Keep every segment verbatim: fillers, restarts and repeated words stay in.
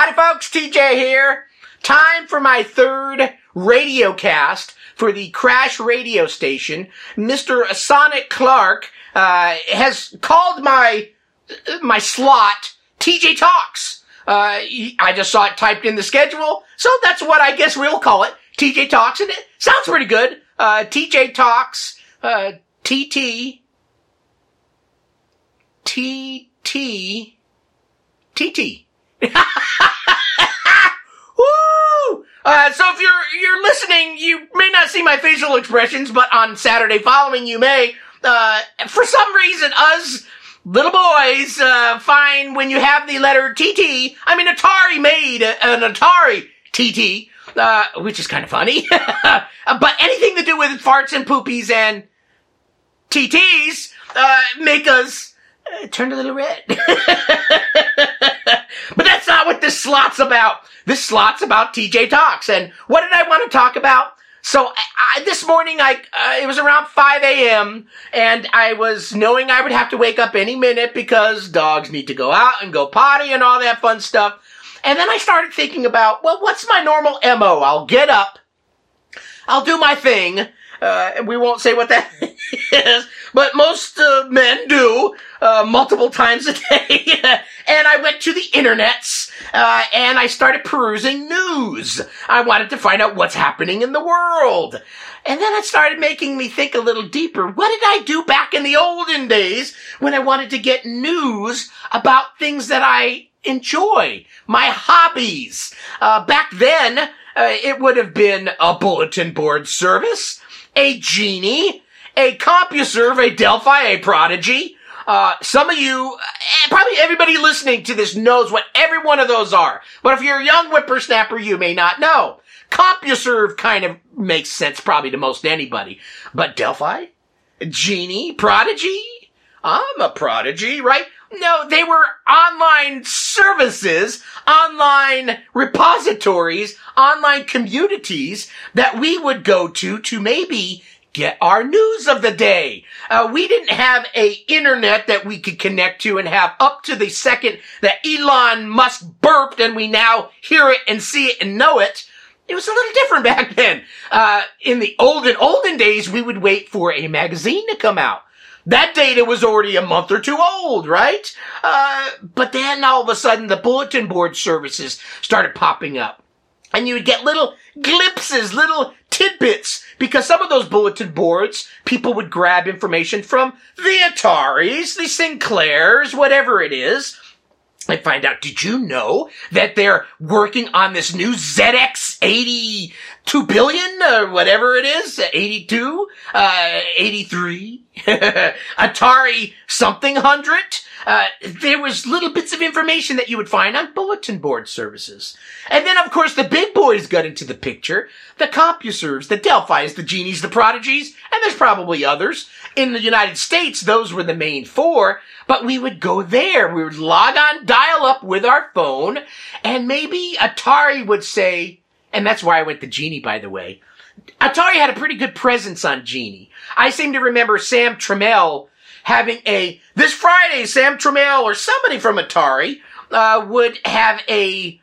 Howdy folks, T J here. Time for my third radio cast for the Crash radio station. Mister Sonic Clark uh, has called my my slot T J Talks. Uh, I just saw it typed in the schedule, so that's what I guess we'll call it, T J Talks, and it sounds pretty good. Uh, T J Talks, uh, T T, T T, T T. Woo! Uh, so if you're you're listening, you may not see my facial expressions, but on Saturday following, you may. Uh, for some reason, us little boys uh, find when you have the letter T T. I mean, Atari made an Atari T T, uh, which is kind of funny. But anything to do with farts and poopies and T Ts uh, make us uh, turn a little red. But that's not what this slot's about. This slot's about T J Talks. And what did I want to talk about? So I, I, this morning, I uh, it was around five a.m., and I was knowing I would have to wake up any minute because dogs need to go out and go potty and all that fun stuff. And then I started thinking about, well, what's my normal M O? I'll get up, I'll do my thing. Uh, we won't say what that is, but most uh, men do uh, multiple times a day. And I went to the internets uh, and I started perusing news. I wanted to find out what's happening in the world. And then it started making me think a little deeper. What did I do back in the olden days when I wanted to get news about things that I enjoy? My hobbies. Uh, back then, uh, it would have been a bulletin board service, a Genie, a CompuServe, a Delphi, a Prodigy. Uh, some of you, probably everybody listening to this knows what every one of those are. But if you're a young whippersnapper, you may not know. CompuServe kind of makes sense probably to most anybody. But Delphi, Genie, Prodigy? I'm a prodigy, right? No, they were online services, online repositories, online communities that we would go to to maybe get our news of the day. Uh, we didn't have a internet that we could connect to and have up to the second that Elon Musk burped and we now hear it and see it and know it. It was a little different back then. Uh, in the olden, olden days, we would wait for a magazine to come out. That data was already a month or two old, right? Uh, but then all of a sudden the bulletin board services started popping up. And you would get little glimpses, little tidbits, because some of those bulletin boards, people would grab information from the Ataris, the Sinclairs, whatever it is. I find out, did you know that they're working on this new Z X eighty-two billion, or whatever it is, eighty-two, uh, eighty-three, Atari something hundred? Uh, there was little bits of information that you would find on bulletin board services. And then, of course, the big boys got into the picture. The CompuServes, the Delphis, the Genies, the Prodigies, and there's probably others. In the United States, those were the main four, but we would go there. We would log on, dial up with our phone, and maybe Atari would say, and that's why I went to Genie, by the way. Atari had a pretty good presence on Genie. I seem to remember Sam Tramiel having a, this Friday, Sam Tramiel or somebody from Atari uh, would have a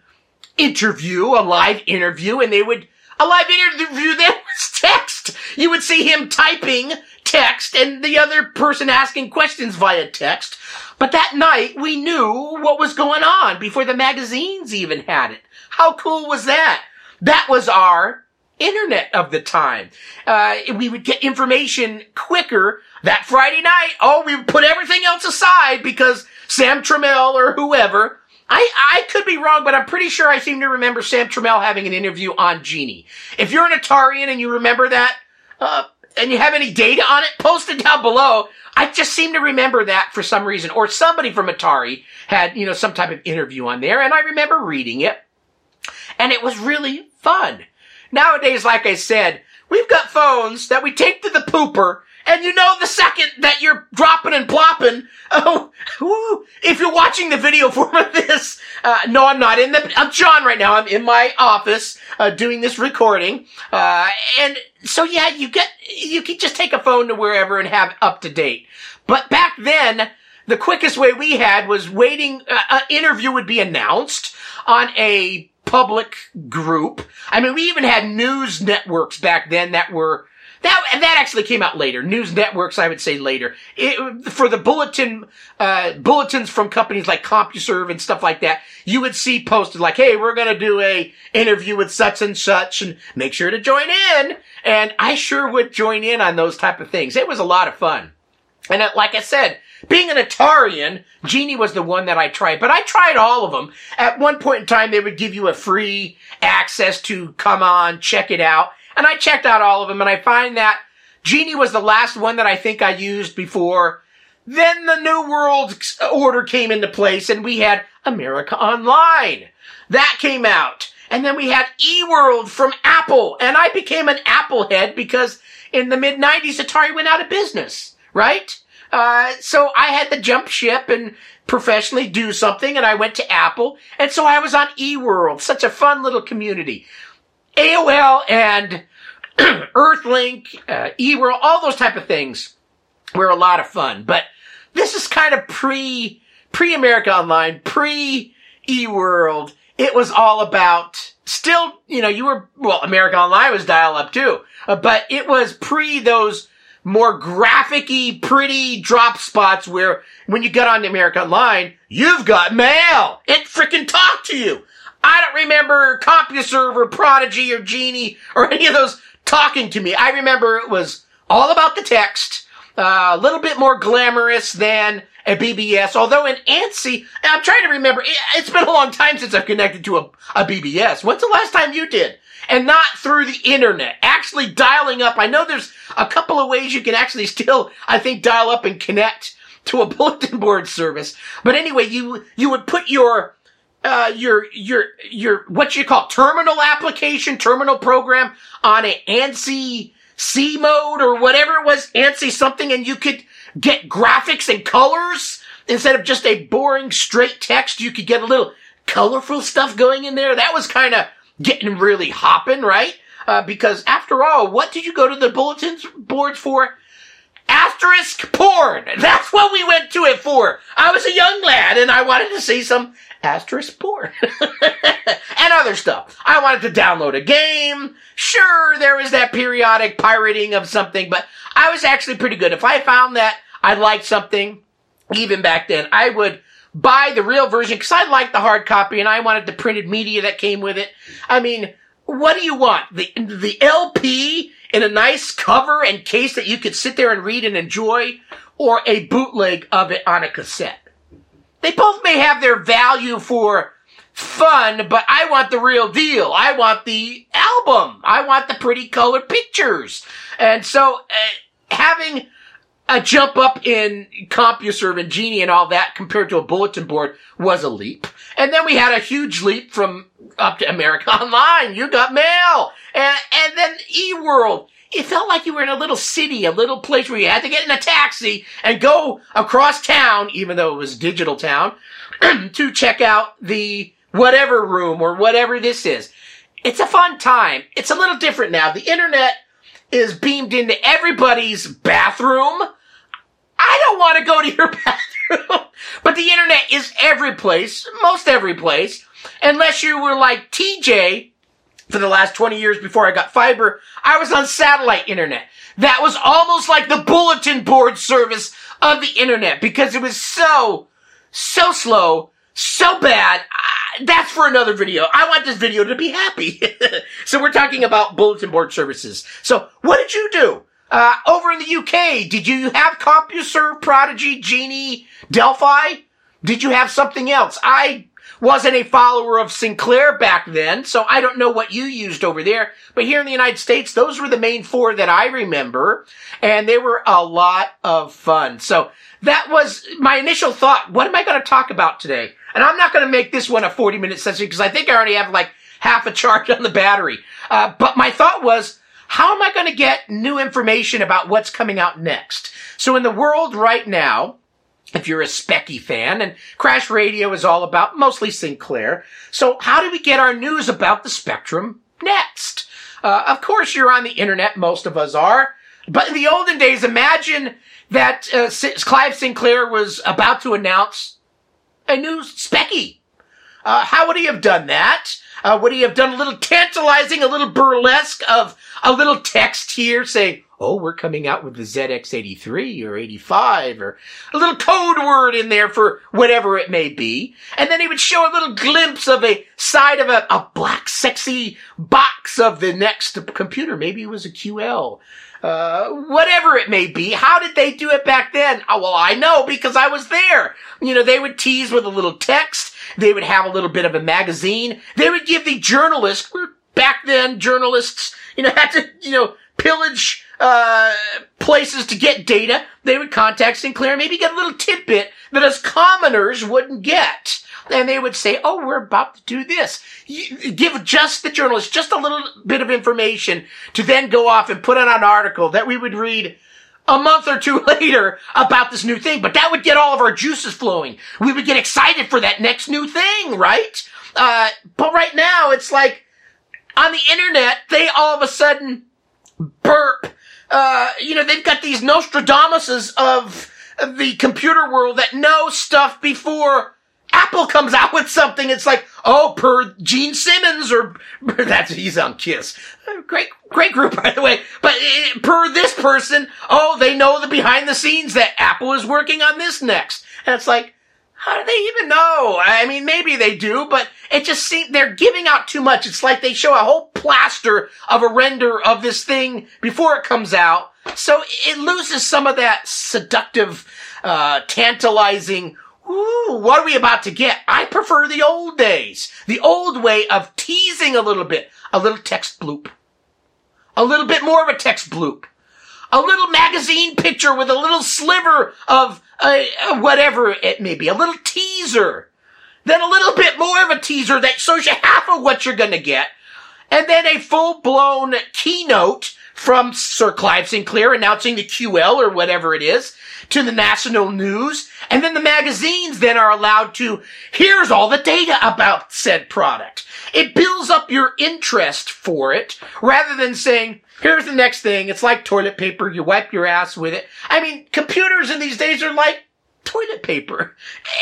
interview, a live interview, and they would, a live interview that was text. You would see him typing text and the other person asking questions via text. But that night, we knew what was going on before the magazines even had it. How cool was that? That was our internet of the time. Uh, we would get information quicker that Friday night. Oh, we would put everything else aside because Sam Tramiel or whoever. I, I could be wrong, but I'm pretty sure I seem to remember Sam Tramiel having an interview on Genie. If you're an Atarian and you remember that, uh, and you have any data on it, post it down below. I just seem to remember that for some reason. Or somebody from Atari had, you know, some type of interview on there, and I remember reading it. And it was really fun. Nowadays, like I said, we've got phones that we take to the pooper, and you know the second that you're dropping and plopping, oh, woo, if you're watching the video form of this, uh, no, I'm not in the, I'm John right now, I'm in my office, uh, doing this recording, uh, and so yeah, you get, you can just take a phone to wherever and have up to date. But back then, The quickest way we had was waiting. Uh, an interview would be announced on a public group. I mean, we even had news networks back then that were... That, and that actually came out later. News networks, I would say later. It, for the bulletin, uh, bulletins from companies like CompuServe and stuff like that, you would see posted like, hey, we're gonna do a interview with such and such and make sure to join in. And I sure would join in on those type of things. It was a lot of fun. And it, like I said, being an Atarian, Genie was the one that I tried, but I tried all of them. At one point in time, they would give you a free access to come on, check it out. And I checked out all of them, and I find that Genie was the last one that I think I used before. Then the New World Order came into place, and we had America Online. That came out. And then we had eWorld from Apple. And I became an Apple head because in the mid nineties, Atari went out of business, right? Uh, so I had to jump ship and professionally do something, and I went to Apple. And so I was on eWorld, such a fun little community. A O L and Earthlink, uh, eWorld, all those type of things were a lot of fun. But this is kind of pre, pre-America Online, pre-eWorld. It was all about still, you know, you were, well, America Online was dial-up too. Uh, but it was pre those more graphic-y, pretty drop spots where when you got on to America Online, you've got mail. It freaking talked to you. I don't remember CompuServe or Prodigy or Genie or any of those talking to me. I remember it was all about the text, uh, a little bit more glamorous than a B B S. Although in ANSI, I'm trying to remember, it's been a long time since I've connected to a, a B B S. When's the last time you did? And not through the internet. Actually dialing up. I know there's a couple of ways you can actually still, I think, dial up and connect to a bulletin board service. But anyway, you, you would put your Uh, your, your, your, what you call terminal application, terminal program on an ANSI C mode or whatever it was, ANSI something, and you could get graphics and colors instead of just a boring straight text. You could get a little colorful stuff going in there. That was kind of getting really hopping, right? Uh, because after all, what did you go to the bulletin boards for? Asterisk porn. That's what we went to it for. I was a young lad and I wanted to see some asterisk porn and other stuff. I wanted to download a game. Sure, there was that periodic pirating of something, but I was actually pretty good. If I found that I liked something, even back then, I would buy the real version because I liked the hard copy and I wanted the printed media that came with it. I mean, what do you want? The, the L P in a nice cover and case that you could sit there and read and enjoy, or a bootleg of it on a cassette. They both may have their value for fun, but I want the real deal. I want the album. I want the pretty colored pictures. And so uh, having a jump up in CompuServe and Genie and all that compared to a bulletin board was a leap. And then we had a huge leap from up to America Online. You got mail. And, and then eWorld. It felt like you were in a little city, a little place where you had to get in a taxi and go across town, even though it was digital town, to check out the whatever room or whatever this is. It's a fun time. It's a little different now. The internet is beamed into everybody's bathroom. I don't want to go to your bathroom, but the internet is every place, most every place, unless you were like T J. For the last twenty years before I got fiber, I was on satellite internet. That was almost like the bulletin board service of the internet because it was so, so slow, so bad. I, that's for another video. I want this video to be happy. So we're talking about bulletin board services. So what did you do? Uh, over in the U K, did you have CompuServe, Prodigy, Genie, Delphi? Did you have something else? I... wasn't a follower of Sinclair back then, so I don't know what you used over there. But here in the United States, those were the main four that I remember, and they were a lot of fun. So that was my initial thought. What am I going to talk about today? And I'm not going to make this one a forty-minute session because I think I already have like half a charge on the battery. Uh, but my thought was, how am I going to get new information about what's coming out next? So in the world right now, if you're a Speccy fan, and Crash Radio is all about mostly Sinclair. So how do we get our news about the spectrum next? Uh, of course, you're on the internet. Most of us are. But in the olden days, imagine that uh, Clive Sinclair was about to announce a new Speccy. Uh, how would he have done that? Uh, would he have done a little tantalizing, a little burlesque of a little text here saying, oh, we're coming out with the Z X eighty-three or eighty-five, or a little code word in there for whatever it may be. And then he would show a little glimpse of a side of a, a black, sexy box of the next computer. Maybe it was a Q L. Uh, whatever it may be. How did they do it back then? Oh, well, I know because I was there. You know, they would tease with a little text. They would have a little bit of a magazine. They would give the journalist, back then journalists, you know, had to, you know, pillage uh places to get data. They would contact Sinclair, maybe get a little tidbit that us commoners wouldn't get. And they would say, oh, we're about to do this. You give just the journalist just a little bit of information to then go off and put on an article that we would read a month or two later about this new thing. But that would get all of our juices flowing. We would get excited for that next new thing, right? Uh, but right now, it's like on the internet, they all of a sudden burp. Uh, you know, they've got these Nostradamuses of the computer world that know stuff before Apple comes out with something. It's like, oh, per Gene Simmons, or that's, he's on KISS. Great, great group, by the way. But it, per this person, oh, they know the behind the scenes that Apple is working on this next. And it's like, how do they even know? I mean, maybe they do, but it just seems they're giving out too much. It's like they show a whole plaster of a render of this thing before it comes out. So it loses some of that seductive, uh, tantalizing, ooh, what are we about to get? I prefer the old days. The old way of teasing a little bit. A little text bloop. A little bit more of a text bloop. A little magazine picture with a little sliver of uh, whatever it may be. A little teaser. Then a little bit more of a teaser that shows you half of what you're going to get. And then a full-blown keynote from Sir Clive Sinclair announcing the Q L or whatever it is to the national news. And then the magazines then are allowed to, here's all the data about said product. It builds up your interest for it rather than saying, here's the next thing. It's like toilet paper. You wipe your ass with it. I mean, computers in these days are like toilet paper.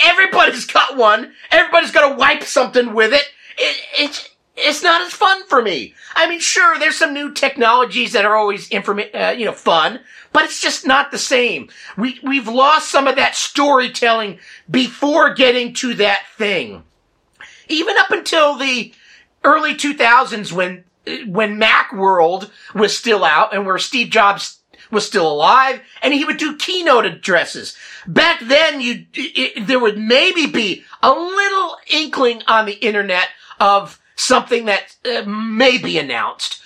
Everybody's got one. Everybody's got to wipe something with it. It, it's, It's not as fun for me. I mean, sure, there's some new technologies that are always, informa- uh, you know, fun, but it's just not the same. We, we've lost some of that storytelling before getting to that thing. Even up until the early two thousands when, when Macworld was still out and where Steve Jobs was still alive, and he would do keynote addresses. Back then, you, it, there would maybe be a little inkling on the internet of something that uh, may be announced,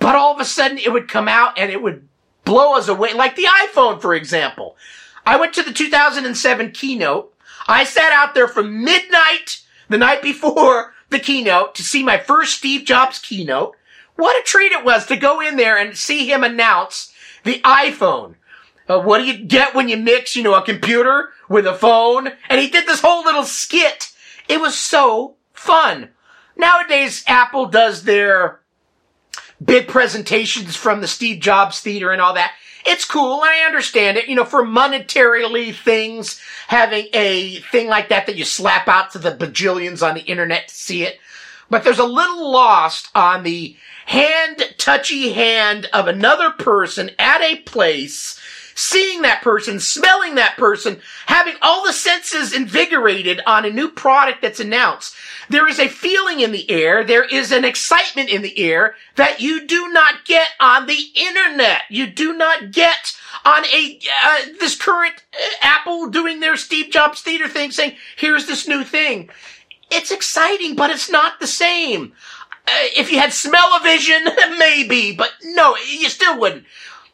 but all of a sudden it would come out and it would blow us away. Like the iPhone, for example. I went to the two thousand seven keynote. I sat out there from midnight the night before the keynote to see my first Steve Jobs keynote. What a treat it was to go in there and see him announce the iPhone. Uh, what do you get when you mix, you know, a computer with a phone? And he did this whole little skit. It was so fun. Nowadays, Apple does their big presentations from the Steve Jobs Theater and all that. It's cool, and I understand it. You know, for monetarily things, having a thing like that that you slap out to the bajillions on the internet to see it. But there's a little lost on the hand, touchy hand of another person at a place, seeing that person, smelling that person, having all the senses invigorated on a new product that's announced. There is a feeling in the air. There is an excitement in the air that you do not get on the internet. You do not get on a uh, this current Apple doing their Steve Jobs Theater thing saying, here's this new thing. It's exciting, but it's not the same. Uh, if you had smell-o-vision, maybe, but no, you still wouldn't.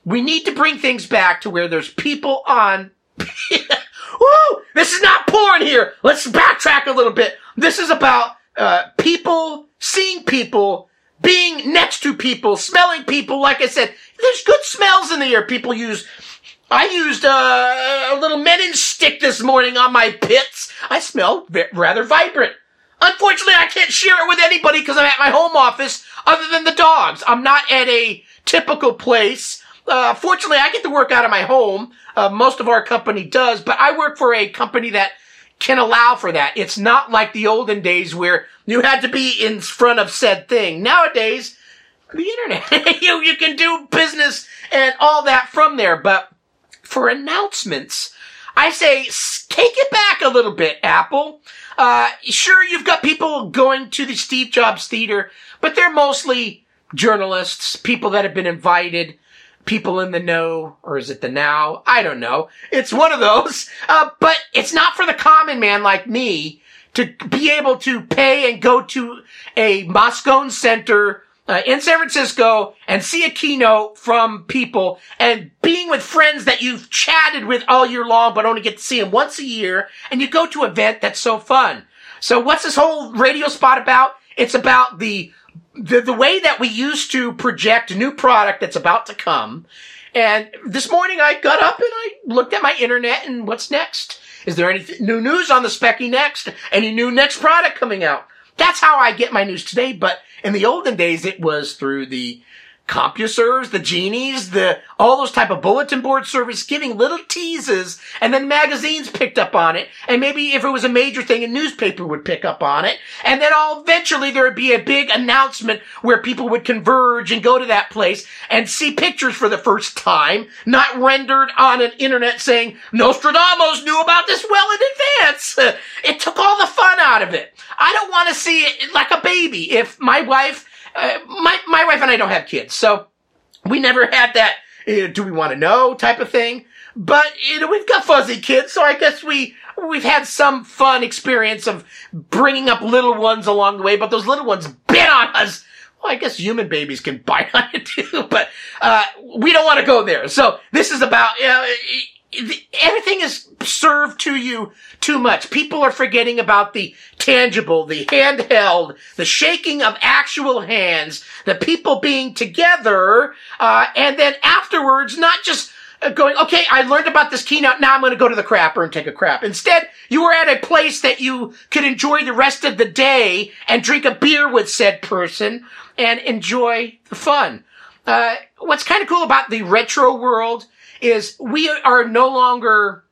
We need to bring things back to where there's people on. Woo! This is not porn here. Let's backtrack a little bit. This is about uh people, seeing people, being next to people, smelling people. Like I said, there's good smells in the air. People use. I used uh, a little menin stick this morning on my pits. I smell rather vibrant. Unfortunately, I can't share it with anybody because I'm at my home office, other than the dogs. I'm not at a typical place Uh, fortunately, I get to work out of my home. Uh, most of our company does, but I work for a company that can allow for that. It's not like the olden days where you had to be in front of said thing. Nowadays, the internet, you, you can do business and all that from there. But for announcements, I say, take it back a little bit, Apple. Uh, sure, you've got people going to the Steve Jobs Theater, but they're mostly journalists, people that have been invited, people in the know, or is it the now? I don't know. It's one of those. Uh, but it's not for the common man like me to be able to pay and go to a Moscone Center Uh, in San Francisco and see a keynote from people and being with friends that you've chatted with all year long but only get to see them once a year, and you go to an event that's so fun. So what's this whole radio spot about? It's about the, the, the way that we used to project a new product that's about to come. And this morning I got up and I looked at my internet and what's next? Is there any new news on the Speccy Next? Any new next product coming out? That's how I get my news today, but in the olden days, it was through the CompuServes, the Genies, the all those type of bulletin board service giving little teases, and then magazines picked up on it, and maybe if it was a major thing, a newspaper would pick up on it, and then all eventually there would be a big announcement where people would converge and go to that place and see pictures for the first time, not rendered on an internet saying, Nostradamus knew about this well in advance. It took all the fun out of it. I don't want to see it like a baby. If my wife Uh, my, my wife and I don't have kids, so we never had that, uh, do we want to know type of thing. But, you know, we've got fuzzy kids, so I guess we, we've had some fun experience of bringing up little ones along the way, but those little ones bit on us. Well, I guess human babies can bite on you too, but, uh, we don't want to go there. So this is about, you know, everything is served to you too much. People are forgetting about the tangible, the handheld, the shaking of actual hands, the people being together, uh, and then afterwards, not just going, okay, I learned about this keynote, now I'm going to go to the crapper and take a crap. Instead, you were at a place that you could enjoy the rest of the day and drink a beer with said person and enjoy the fun. Uh, what's kind of cool about the retro world is we are no longer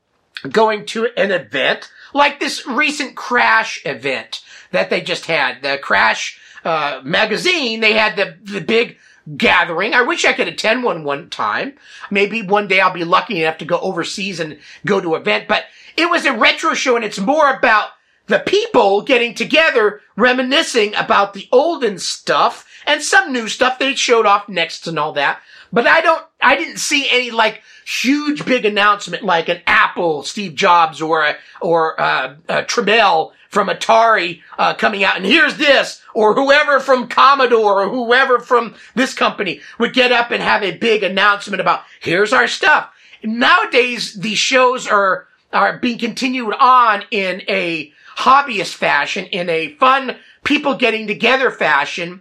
going to an event like this recent Crash event that they just had. The Crash uh, magazine, they had the, the big gathering. I wish I could attend one one time. Maybe one day I'll be lucky enough to go overseas and go to an event. But it was a retro show, and it's more about the people getting together, reminiscing about the olden stuff and some new stuff they showed off next and all that. But I don't, I didn't see any like huge big announcement like an Apple Steve Jobs or a, or uh, a Tramiel from Atari uh, coming out and here's this, or whoever from Commodore or whoever from this company would get up and have a big announcement about here's our stuff. Nowadays, these shows are are being continued on in a hobbyist fashion, in a fun people getting together fashion.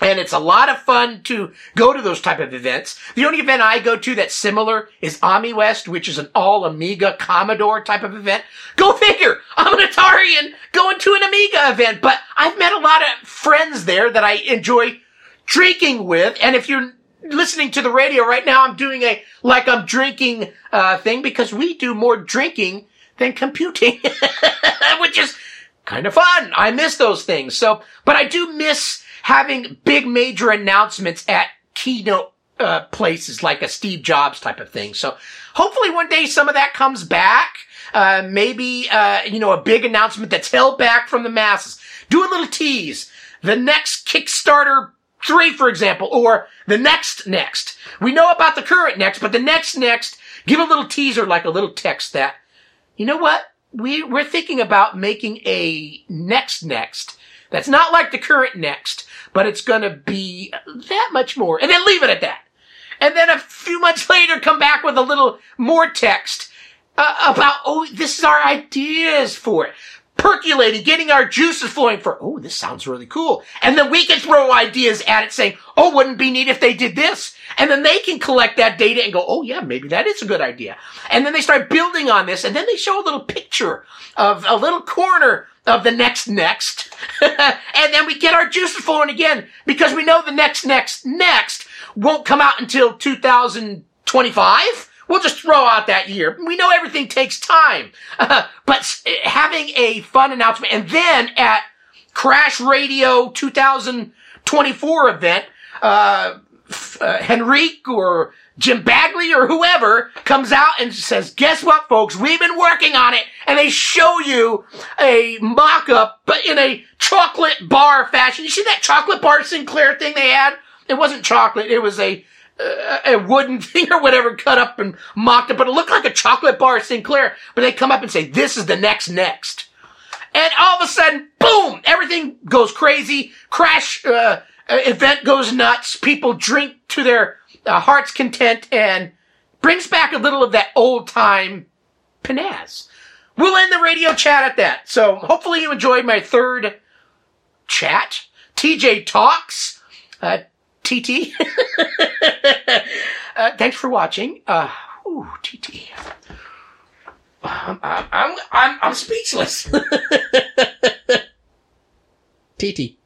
And it's a lot of fun to go to those type of events. The only event I go to that's similar is A M I West, which is an all Amiga Commodore type of event. Go figure! I'm an Atarian going to an Amiga event, but I've met a lot of friends there that I enjoy drinking with. And if you're listening to the radio right now, I'm doing a like I'm drinking uh thing because we do more drinking than computing, which is kind of fun. I miss those things. So, but I do miss having big major announcements at keynote uh, places like a Steve Jobs type of thing. So hopefully one day some of that comes back. Uh, maybe, uh, you know, a big announcement that's held back from the masses. Do a little tease. The next Kickstarter three, for example, or the next next. We know about the current next, but the next next, give a little teaser, like a little text that, you know what? We, we're thinking about making a next next that's not like the current next, but it's going to be that much more. And then leave it at that. And then a few months later, come back with a little more text uh, about, oh, this is our ideas for it. Percolating, getting our juices flowing for, oh, this sounds really cool. And then we can throw ideas at it saying, oh, wouldn't be neat if they did this. And then they can collect that data and go, oh, yeah, maybe that is a good idea. And then they start building on this. And then they show a little picture of a little corner of the next next. And then we get our juices flowing again because we know the next next next won't come out until two thousand twenty-five? We'll just throw out that year. We know everything takes time. Uh, but having a fun announcement. And then at Crash Radio twenty twenty-four event, uh, uh, Henrique or Jim Bagley or whoever comes out and says, guess what, folks? We've been working on it. And they show you a mock-up, but in a chocolate bar fashion. You see that chocolate bar Sinclair thing they had? It wasn't chocolate. It was a Uh, a wooden thing or whatever cut up and mocked it, but it looked like a chocolate bar Sinclair. But they come up and say, this is the next next. And all of a sudden, boom, everything goes crazy. Crash uh, event goes nuts. People drink to their uh, heart's content and brings back a little of that old-time pizzazz. We'll end the radio chat at that. So hopefully you enjoyed my third chat. T J Talks. Uh, T T. uh, thanks for watching. Uh, ooh, T T. I'm, I'm, I'm, I'm, I'm speechless. T T.